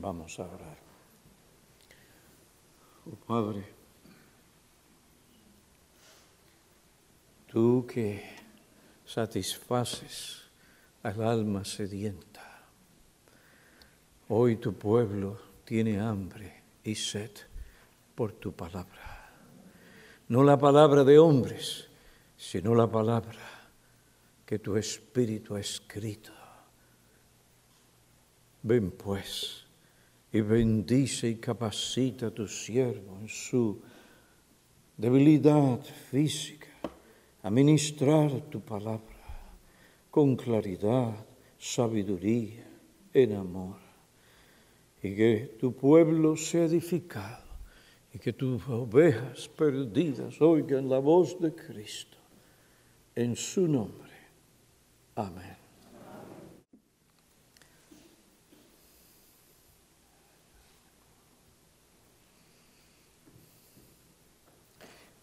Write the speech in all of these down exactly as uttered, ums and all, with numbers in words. Vamos a orar. Oh Padre, tú que satisfaces al alma sedienta, hoy tu pueblo tiene hambre y sed por tu palabra. No la palabra de hombres, sino la palabra que tu Espíritu ha escrito. Ven pues y bendice y capacita a tu siervo en su debilidad física a ministrar tu palabra con claridad, sabiduría, en amor, y que tu pueblo sea edificado y que tus ovejas perdidas oigan la voz de Cristo. En su nombre. Amén.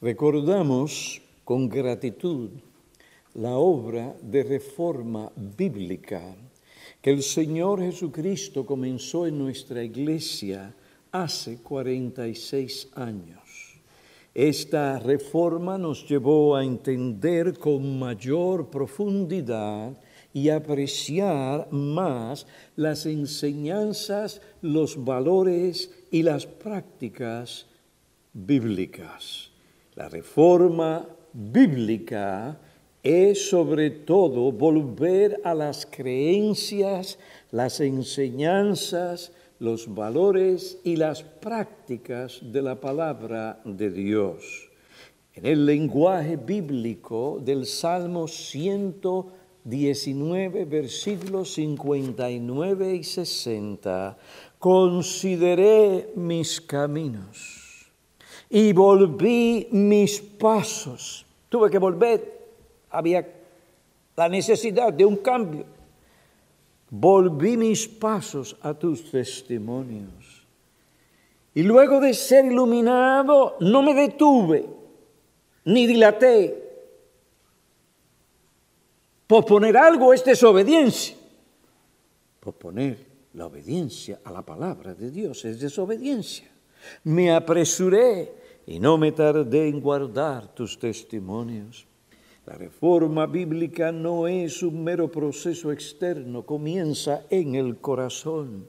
Recordamos con gratitud la obra de reforma bíblica que el Señor Jesucristo comenzó en nuestra iglesia hace cuarenta y seis años. Esta reforma nos llevó a entender con mayor profundidad y apreciar más las enseñanzas, los valores y las prácticas bíblicas. La reforma bíblica es sobre todo volver a las creencias, las enseñanzas, los valores y las prácticas de la palabra de Dios. En el lenguaje bíblico del Salmo ciento diecinueve, versículos cincuenta y nueve y sesenta, consideré mis caminos y volví mis pasos. Tuve que volver. Había la necesidad de un cambio. Volví mis pasos a tus testimonios. Y luego de ser iluminado, no me detuve, ni dilaté. Posponer algo es desobediencia. Posponer la obediencia a la palabra de Dios es desobediencia. Me apresuré y no me tardé en guardar tus testimonios. La reforma bíblica no es un mero proceso externo, comienza en el corazón.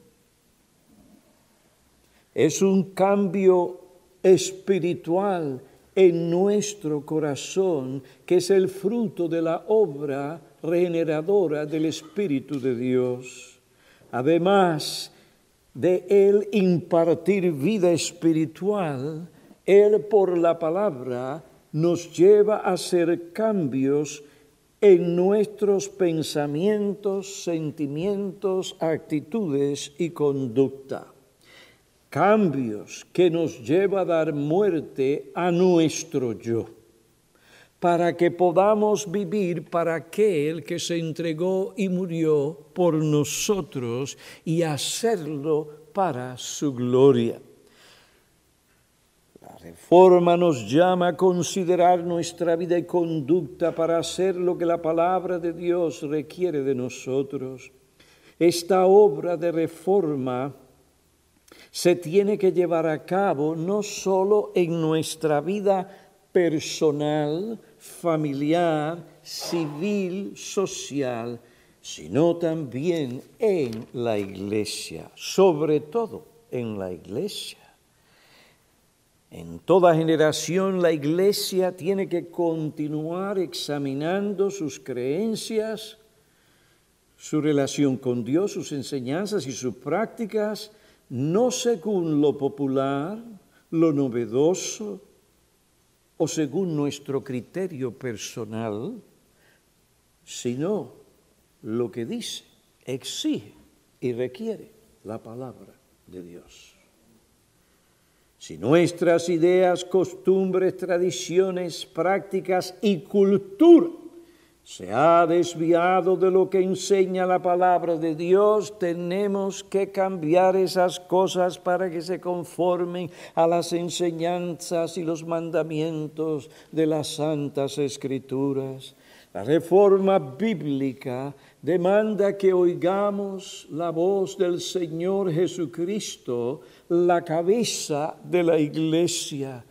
Es un cambio espiritual en nuestro corazón que es el fruto de la obra regeneradora del Espíritu de Dios. Además de Él impartir vida espiritual, Él por la palabra nos lleva a hacer cambios en nuestros pensamientos, sentimientos, actitudes y conducta. Cambios que nos lleva a dar muerte a nuestro yo, para que podamos vivir para aquel que se entregó y murió por nosotros y hacerlo para su gloria. La reforma nos llama a considerar nuestra vida y conducta para hacer lo que la palabra de Dios requiere de nosotros. Esta obra de reforma se tiene que llevar a cabo no solo en nuestra vida personal, familiar, civil, social, sino también en la iglesia, sobre todo en la iglesia. En toda generación la iglesia tiene que continuar examinando sus creencias, su relación con Dios, sus enseñanzas y sus prácticas, no según lo popular, lo novedoso, o según nuestro criterio personal, sino lo que dice, exige y requiere la palabra de Dios. Si nuestras ideas, costumbres, tradiciones, prácticas y cultura se ha desviado de lo que enseña la palabra de Dios, tenemos que cambiar esas cosas para que se conformen a las enseñanzas y los mandamientos de las Santas Escrituras. La reforma bíblica demanda que oigamos la voz del Señor Jesucristo, la cabeza de la iglesia.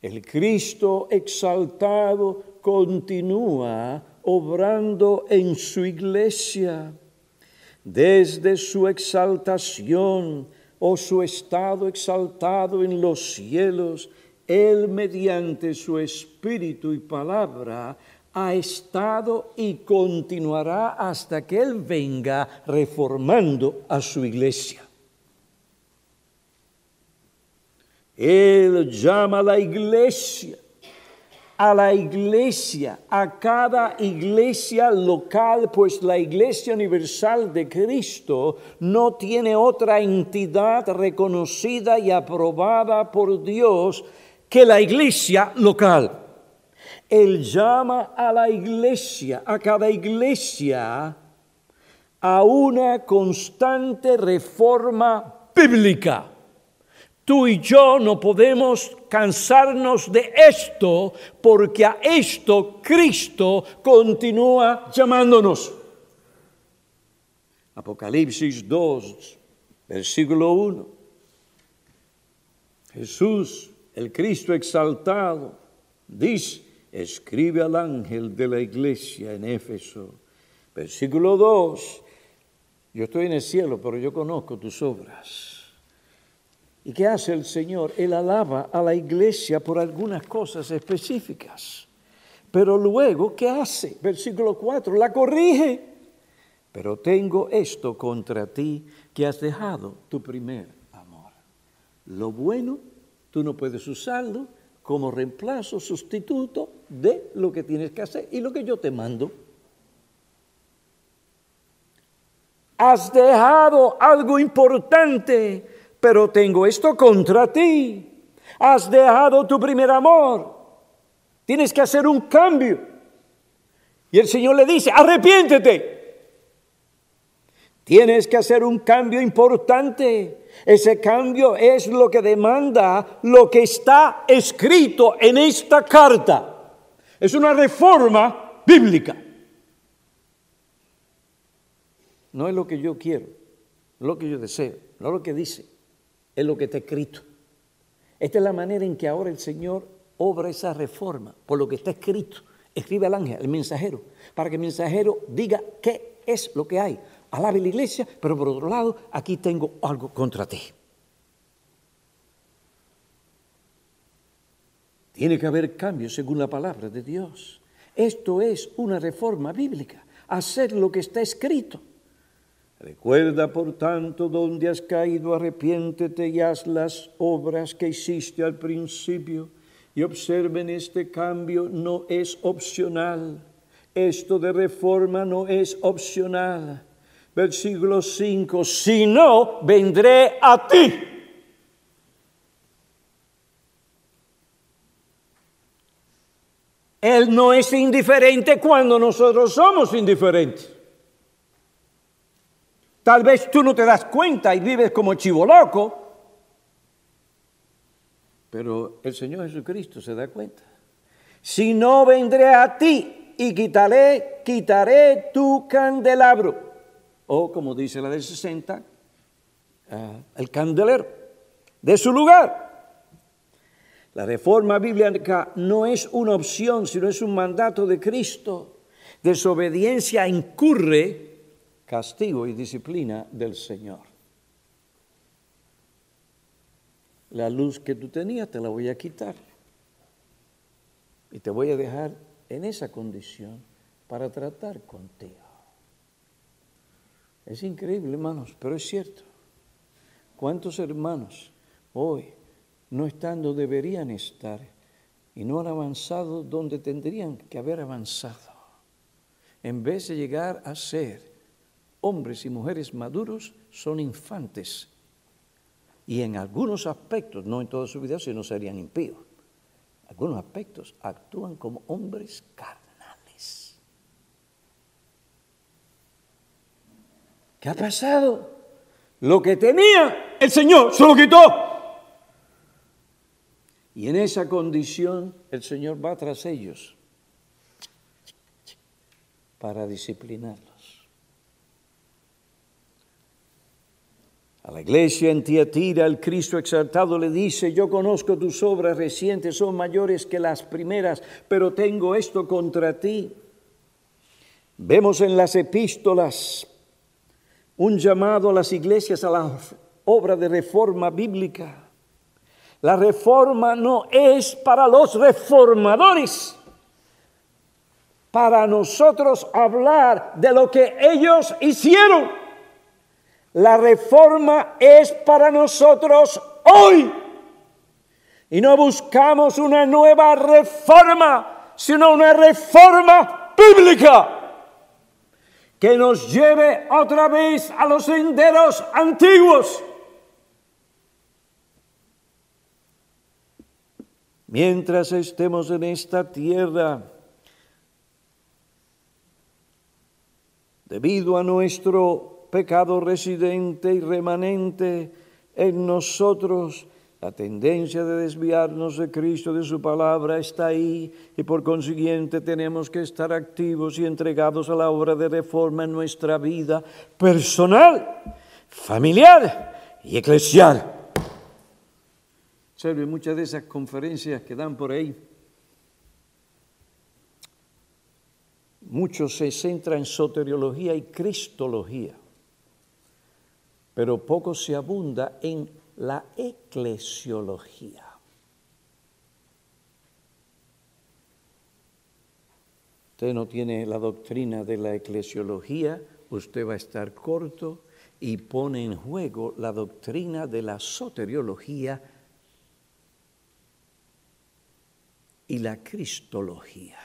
El Cristo exaltado continúa obrando en su iglesia. Desde su exaltación o su estado exaltado en los cielos, Él mediante su Espíritu y palabra ha estado y continuará hasta que Él venga reformando a su iglesia. Él llama a la iglesia, a la iglesia, a cada iglesia local, pues la Iglesia Universal de Cristo no tiene otra entidad reconocida y aprobada por Dios que la iglesia local. Él llama a la iglesia, a cada iglesia, a una constante reforma bíblica. Tú y yo no podemos cansarnos de esto, porque a esto Cristo continúa llamándonos. Apocalipsis dos, versículo uno. Jesús, el Cristo exaltado, dice: escribe al ángel de la iglesia en Éfeso. Versículo dos. Yo estoy en el cielo, pero yo conozco tus obras. ¿Y qué hace el Señor? Él alaba a la iglesia por algunas cosas específicas. Pero luego, ¿qué hace? Versículo cuatro, la corrige. Pero tengo esto contra ti, que has dejado tu primer amor. Lo bueno, tú no puedes usarlo como reemplazo, sustituto de lo que tienes que hacer y lo que yo te mando. Has dejado algo importante, pero tengo esto contra ti. Has dejado tu primer amor. Tienes que hacer un cambio. Y el Señor le dice: arrepiéntete. Tienes que hacer un cambio importante. Ese cambio es lo que demanda lo que está escrito en esta carta. Es una reforma bíblica. No es lo que yo quiero, no es lo que yo deseo, no es lo que dice. Es lo que está escrito. Esta es la manera en que ahora el Señor obra esa reforma, por lo que está escrito. Escribe al ángel, al mensajero, para que el mensajero diga qué es lo que hay. Alabe la iglesia, pero por otro lado, aquí tengo algo contra ti. Tiene que haber cambios según la palabra de Dios. Esto es una reforma bíblica, hacer lo que está escrito. Recuerda, por tanto, donde has caído, arrepiéntete y haz las obras que hiciste al principio. Y observen, este cambio no es opcional. Esto de reforma no es opcional. Versículo cinco, si no, vendré a ti. Él no es indiferente cuando nosotros somos indiferentes. Tal vez tú no te das cuenta y vives como chivo loco, pero el Señor Jesucristo se da cuenta. Si no, vendré a ti y quitaré, quitaré tu candelabro. O como dice la del sesenta, uh, el candelero de su lugar. La reforma bíblica no es una opción, sino es un mandato de Cristo. Desobediencia incurre castigo y disciplina del Señor. La luz que tú tenías te la voy a quitar y te voy a dejar en esa condición para tratar contigo. Es increíble, hermanos, pero es cierto. ¿Cuántos hermanos hoy no están donde deberían estar y no han avanzado donde tendrían que haber avanzado? En vez de llegar a ser hombres y mujeres maduros, son infantes, y en algunos aspectos, no en toda su vida, sino serían impíos. En algunos aspectos actúan como hombres carnales. ¿Qué ha pasado? Lo que tenía el Señor se lo quitó. Y en esa condición el Señor va tras ellos para disciplinarlos. A la iglesia en Tiatira, el Cristo exaltado le dice: yo conozco tus obras recientes, son mayores que las primeras, pero tengo esto contra ti. Vemos en las epístolas un llamado a las iglesias a la obra de reforma bíblica. La reforma no es para los reformadores, para nosotros hablar de lo que ellos hicieron. La reforma es para nosotros hoy. Y no buscamos una nueva reforma, sino una reforma bíblica que nos lleve otra vez a los senderos antiguos. Mientras estemos en esta tierra, debido a nuestro pecado residente y remanente en nosotros, la tendencia de desviarnos de Cristo, de su palabra, está ahí, y por consiguiente tenemos que estar activos y entregados a la obra de reforma en nuestra vida personal, familiar y eclesial. Observe muchas de esas conferencias que dan por ahí. Muchos se centran en soteriología y cristología, pero poco se abunda en la eclesiología. Usted no tiene la doctrina de la eclesiología, usted va a estar corto y pone en juego la doctrina de la soteriología y la cristología.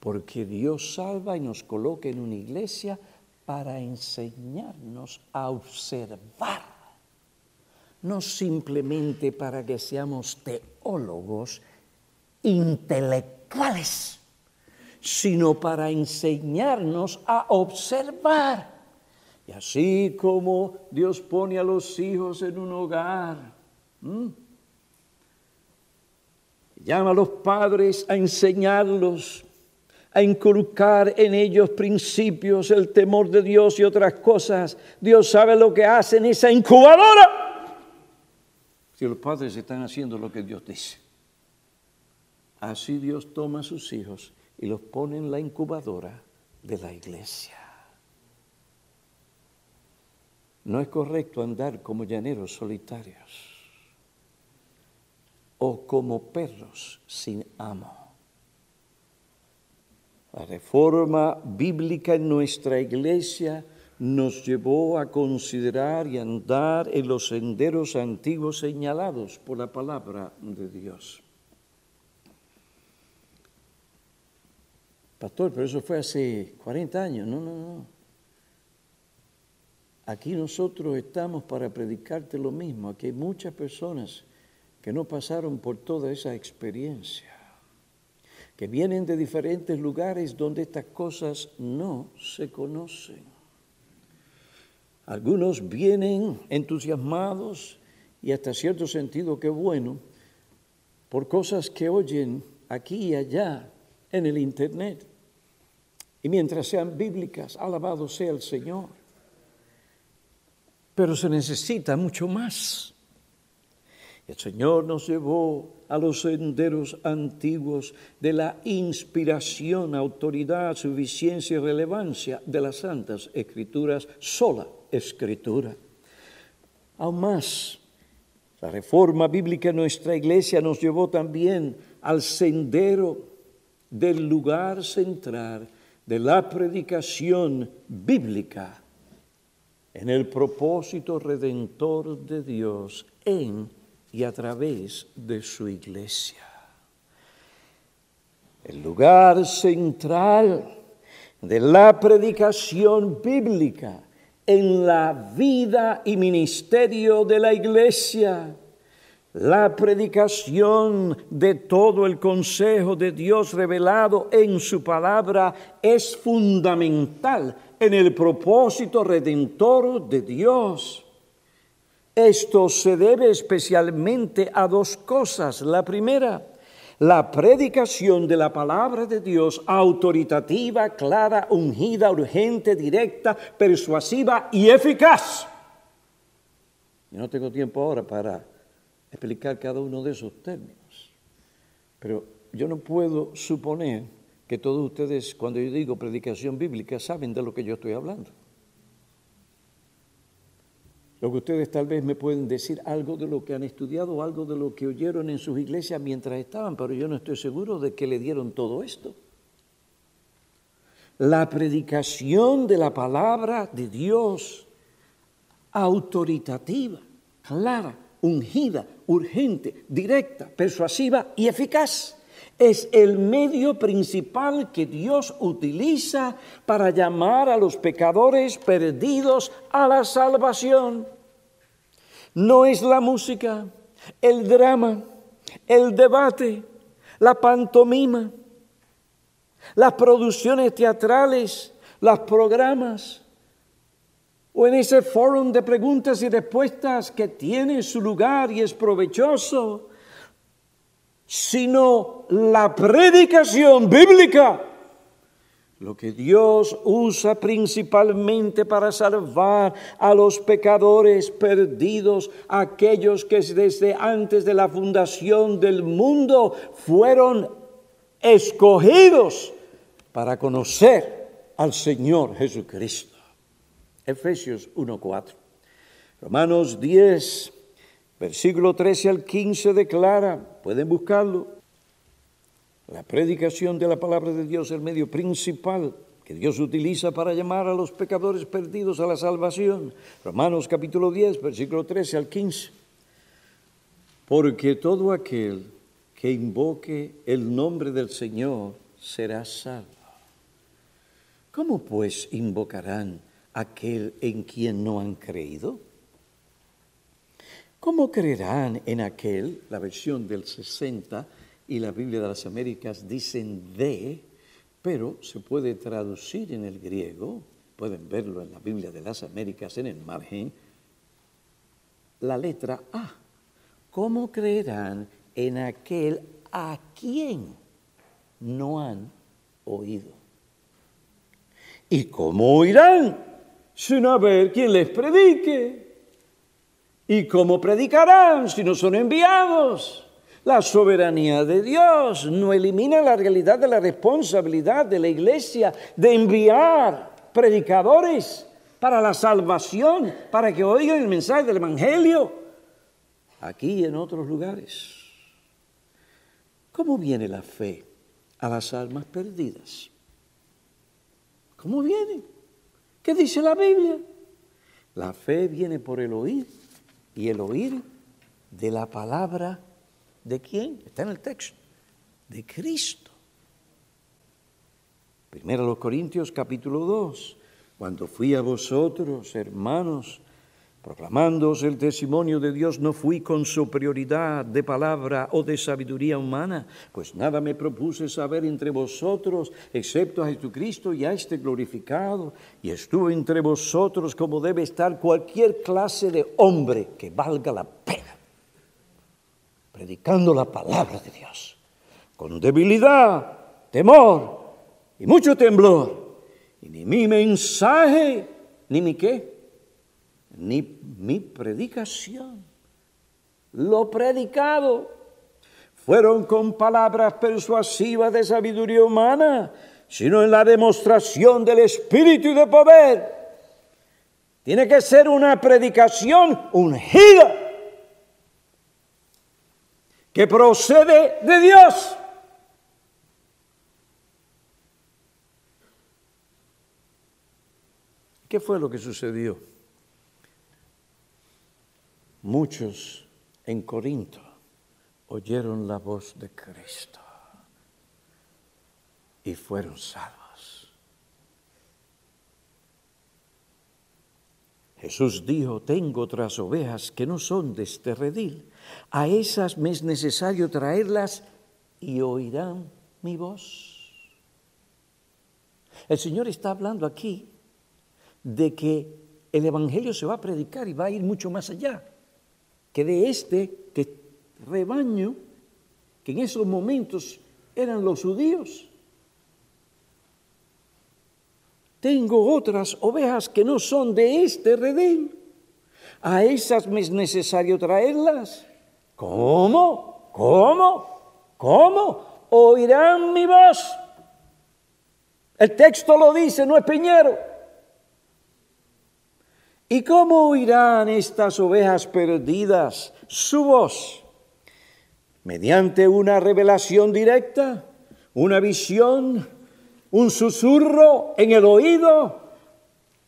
Porque Dios salva y nos coloca en una iglesia para enseñarnos a observar, no simplemente para que seamos teólogos intelectuales, sino para enseñarnos a observar. Y así como Dios pone a los hijos en un hogar, ¿m? llama a los padres a enseñarlos, a inculcar en ellos principios, el temor de Dios y otras cosas. Dios sabe lo que hace en esa incubadora. Y los padres están haciendo lo que Dios dice. Así Dios toma a sus hijos y los pone en la incubadora de la iglesia. No es correcto andar como llaneros solitarios o como perros sin amo. La reforma bíblica en nuestra iglesia nos llevó a considerar y andar en los senderos antiguos señalados por la palabra de Dios. Pastor, pero eso fue hace cuarenta años. No, no, no. Aquí nosotros estamos para predicarte lo mismo. Aquí hay muchas personas que no pasaron por toda esa experiencia, que vienen de diferentes lugares donde estas cosas no se conocen. Algunos vienen entusiasmados y hasta cierto sentido que bueno, por cosas que oyen aquí y allá en el internet. Y mientras sean bíblicas, alabado sea el Señor. Pero se necesita mucho más. El Señor nos llevó a los senderos antiguos de la inspiración, autoridad, suficiencia y relevancia de las Santas Escrituras, sola Escritura. Aún más, la reforma bíblica en nuestra iglesia nos llevó también al sendero del lugar central de la predicación bíblica en el propósito redentor de Dios en y a través de su iglesia. El lugar central de la predicación bíblica en la vida y ministerio de la iglesia, la predicación de todo el consejo de Dios revelado en su palabra es fundamental en el propósito redentor de Dios. Esto se debe especialmente a dos cosas. La primera, la predicación de la palabra de Dios autoritativa, clara, ungida, urgente, directa, persuasiva y eficaz. Yo no tengo tiempo ahora para explicar cada uno de esos términos, pero yo no puedo suponer que todos ustedes, cuando yo digo predicación bíblica, saben de lo que yo estoy hablando. Lo que ustedes tal vez me pueden decir algo de lo que han estudiado, algo de lo que oyeron en sus iglesias mientras estaban, pero yo no estoy seguro de que le dieron todo esto. La predicación de la palabra de Dios, autoritativa, clara, ungida, urgente, directa, persuasiva y eficaz. Es el medio principal que Dios utiliza para llamar a los pecadores perdidos a la salvación. No es la música, el drama, el debate, la pantomima, las producciones teatrales, los programas, o en ese foro de preguntas y respuestas que tiene su lugar y es provechoso, sino la predicación bíblica, lo que Dios usa principalmente para salvar a los pecadores perdidos, aquellos que desde antes de la fundación del mundo fueron escogidos para conocer al Señor Jesucristo. Efesios uno cuatro. Romanos diez, versículo trece al quince declara, pueden buscarlo, la predicación de la palabra de Dios, el medio principal que Dios utiliza para llamar a los pecadores perdidos a la salvación. Romanos capítulo diez, versículo trece al quince. Porque todo aquel que invoque el nombre del Señor será salvo. ¿Cómo pues invocarán aquel en quien no han creído? ¿Cómo creerán en aquel? La versión del sesenta y la Biblia de las Américas dicen de, pero se puede traducir en el griego, pueden verlo en la Biblia de las Américas en el margen, la letra A. ¿Cómo creerán en aquel a quien no han oído? ¿Y cómo oirán sin haber quien les predique? ¿Y cómo predicarán si no son enviados? La soberanía de Dios no elimina la realidad de la responsabilidad de la iglesia de enviar predicadores para la salvación, para que oigan el mensaje del evangelio aquí y en otros lugares. ¿Cómo viene la fe a las almas perdidas? ¿Cómo viene? ¿Qué dice la Biblia? La fe viene por el oír, y el oír de la palabra ¿de quién? Está en el texto, de Cristo. Primero los Corintios capítulo dos, cuando fui a vosotros, hermanos, proclamándoos el testimonio de Dios, no fui con superioridad de palabra o de sabiduría humana, pues nada me propuse saber entre vosotros, excepto a Jesucristo y a este glorificado, y estuve entre vosotros como debe estar cualquier clase de hombre que valga la pena, predicando la palabra de Dios, con debilidad, temor y mucho temblor, y ni mi mensaje, ni mi qué, ni mi predicación, lo predicado, fueron con palabras persuasivas de sabiduría humana, sino en la demostración del Espíritu y de poder. Tiene que ser una predicación ungida, que procede de Dios. ¿Qué fue lo que sucedió? Muchos en Corinto oyeron la voz de Cristo y fueron salvos. Jesús dijo, tengo otras ovejas que no son de este redil, a esas me es necesario traerlas y oirán mi voz. El Señor está hablando aquí de que el evangelio se va a predicar y va a ir mucho más allá que de este que rebaño que en esos momentos eran los judíos. Tengo otras ovejas que no son de este redil. A esas me es necesario traerlas. ¿Cómo? ¿Cómo? ¿Cómo? Oirán mi voz. El texto lo dice, no es Piñero. ¿Y cómo oirán estas ovejas perdidas su voz? Mediante una revelación directa, una visión, un susurro en el oído,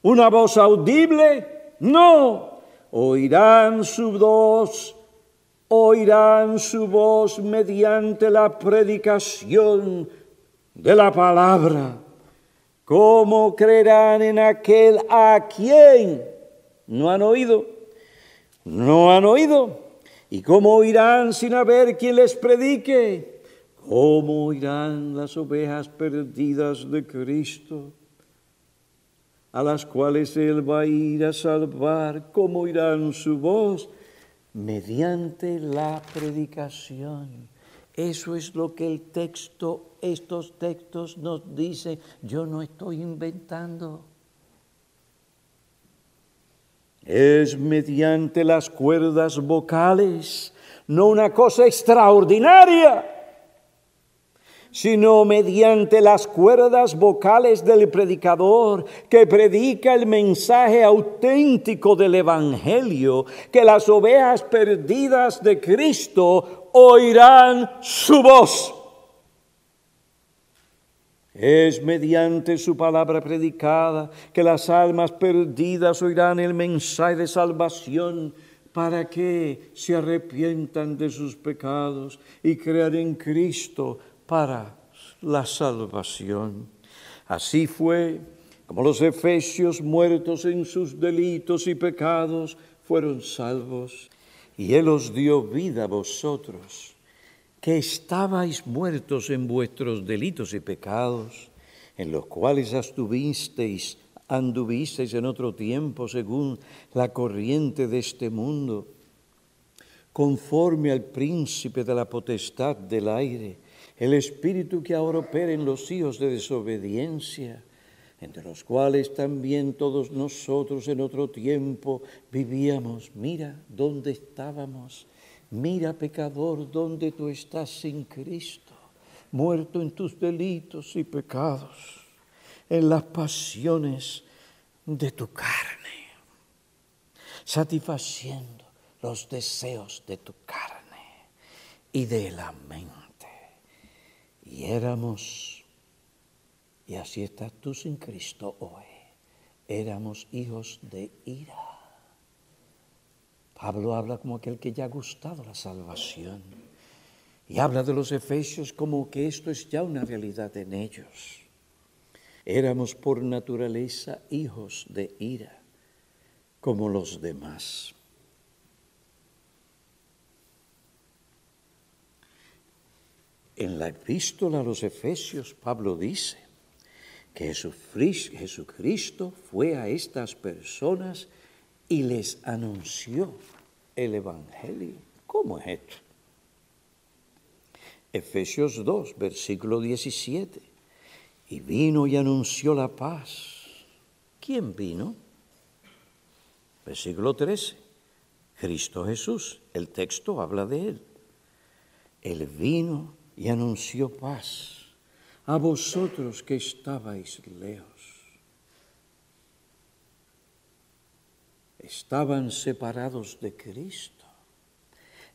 una voz audible. No, oirán su voz, oirán su voz mediante la predicación de la palabra. ¿Cómo creerán en aquel a quien no han oído? No han oído. ¿Y cómo oirán sin haber quien les predique? ¿Cómo oirán las ovejas perdidas de Cristo, a las cuales Él va a ir a salvar? ¿Cómo oirán su voz? Mediante la predicación. Eso es lo que el texto, estos textos nos dicen. Yo no estoy inventando. Es mediante las cuerdas vocales, no una cosa extraordinaria, sino mediante las cuerdas vocales del predicador que predica el mensaje auténtico del Evangelio, que las ovejas perdidas de Cristo oirán su voz. Es mediante su palabra predicada que las almas perdidas oirán el mensaje de salvación para que se arrepientan de sus pecados y crean en Cristo para la salvación. Así fue como los efesios, muertos en sus delitos y pecados, fueron salvos. Y Él os dio vida a vosotros, que estabais muertos en vuestros delitos y pecados, en los cuales anduvisteis, anduvisteis en otro tiempo según la corriente de este mundo, conforme al príncipe de la potestad del aire, el espíritu que ahora opera en los hijos de desobediencia, entre los cuales también todos nosotros en otro tiempo vivíamos. Mira dónde estábamos. Mira, pecador, dónde tú estás sin Cristo, muerto en tus delitos y pecados, en las pasiones de tu carne, satisfaciendo los deseos de tu carne y de la mente. Y éramos, y así estás tú sin Cristo hoy, éramos hijos de ira. Pablo habla como aquel que ya ha gustado la salvación y habla de los efesios como que esto es ya una realidad en ellos. Éramos por naturaleza hijos de ira, como los demás. En la epístola a los Efesios, Pablo dice que Jesucristo fue a estas personas y les anunció el Evangelio. ¿Cómo es esto? Efesios dos, versículo diecisiete. Y vino y anunció la paz. ¿Quién vino? Versículo trece. Cristo Jesús. El texto habla de Él. Él vino y anunció paz a vosotros que estabais lejos. Estaban separados de Cristo,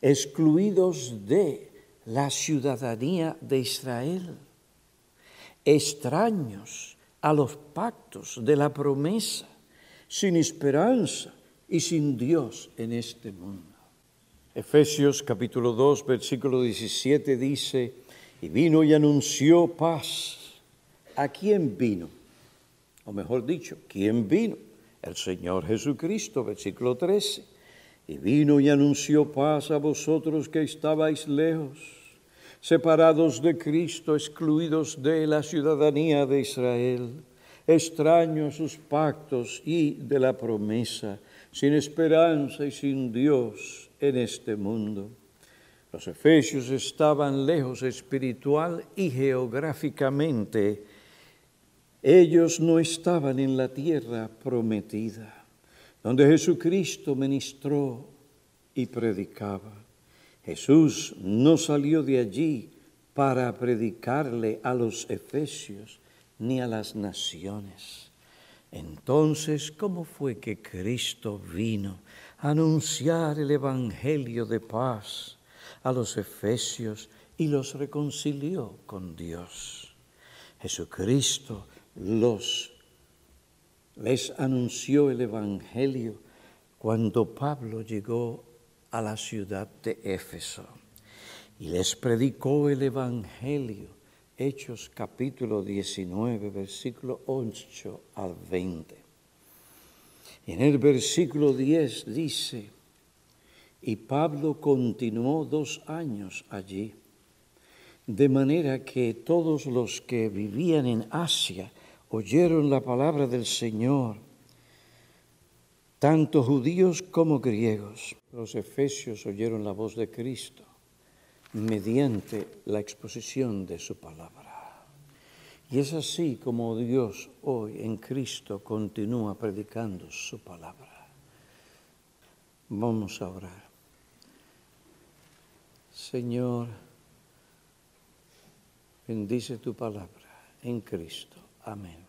excluidos de la ciudadanía de Israel, extraños a los pactos de la promesa, sin esperanza y sin Dios en este mundo. Efesios capítulo dos, versículo diecisiete dice, y vino y anunció paz. ¿A quién vino? O mejor dicho, ¿quién vino? El Señor Jesucristo, versículo trece. Y vino y anunció paz a vosotros que estabais lejos, separados de Cristo, excluidos de la ciudadanía de Israel, extraños a sus pactos y de la promesa, sin esperanza y sin Dios en este mundo. Los efesios estaban lejos espiritual y geográficamente. Ellos no estaban en la tierra prometida, donde Jesucristo ministró y predicaba. Jesús no salió de allí para predicarle a los efesios ni a las naciones. Entonces, ¿cómo fue que Cristo vino a anunciar el evangelio de paz a los efesios y los reconcilió con Dios? Jesucristo los, les anunció el evangelio cuando Pablo llegó a la ciudad de Éfeso y les predicó el evangelio, Hechos capítulo diecinueve, versículo ocho al veinte. En el versículo diez dice: y Pablo continuó dos años allí, de manera que todos los que vivían en Asia oyeron la palabra del Señor, tanto judíos como griegos. Los efesios oyeron la voz de Cristo mediante la exposición de su palabra. Y es así como Dios hoy en Cristo continúa predicando su palabra. Vamos a orar. Señor, bendice tu palabra en Cristo. Amén.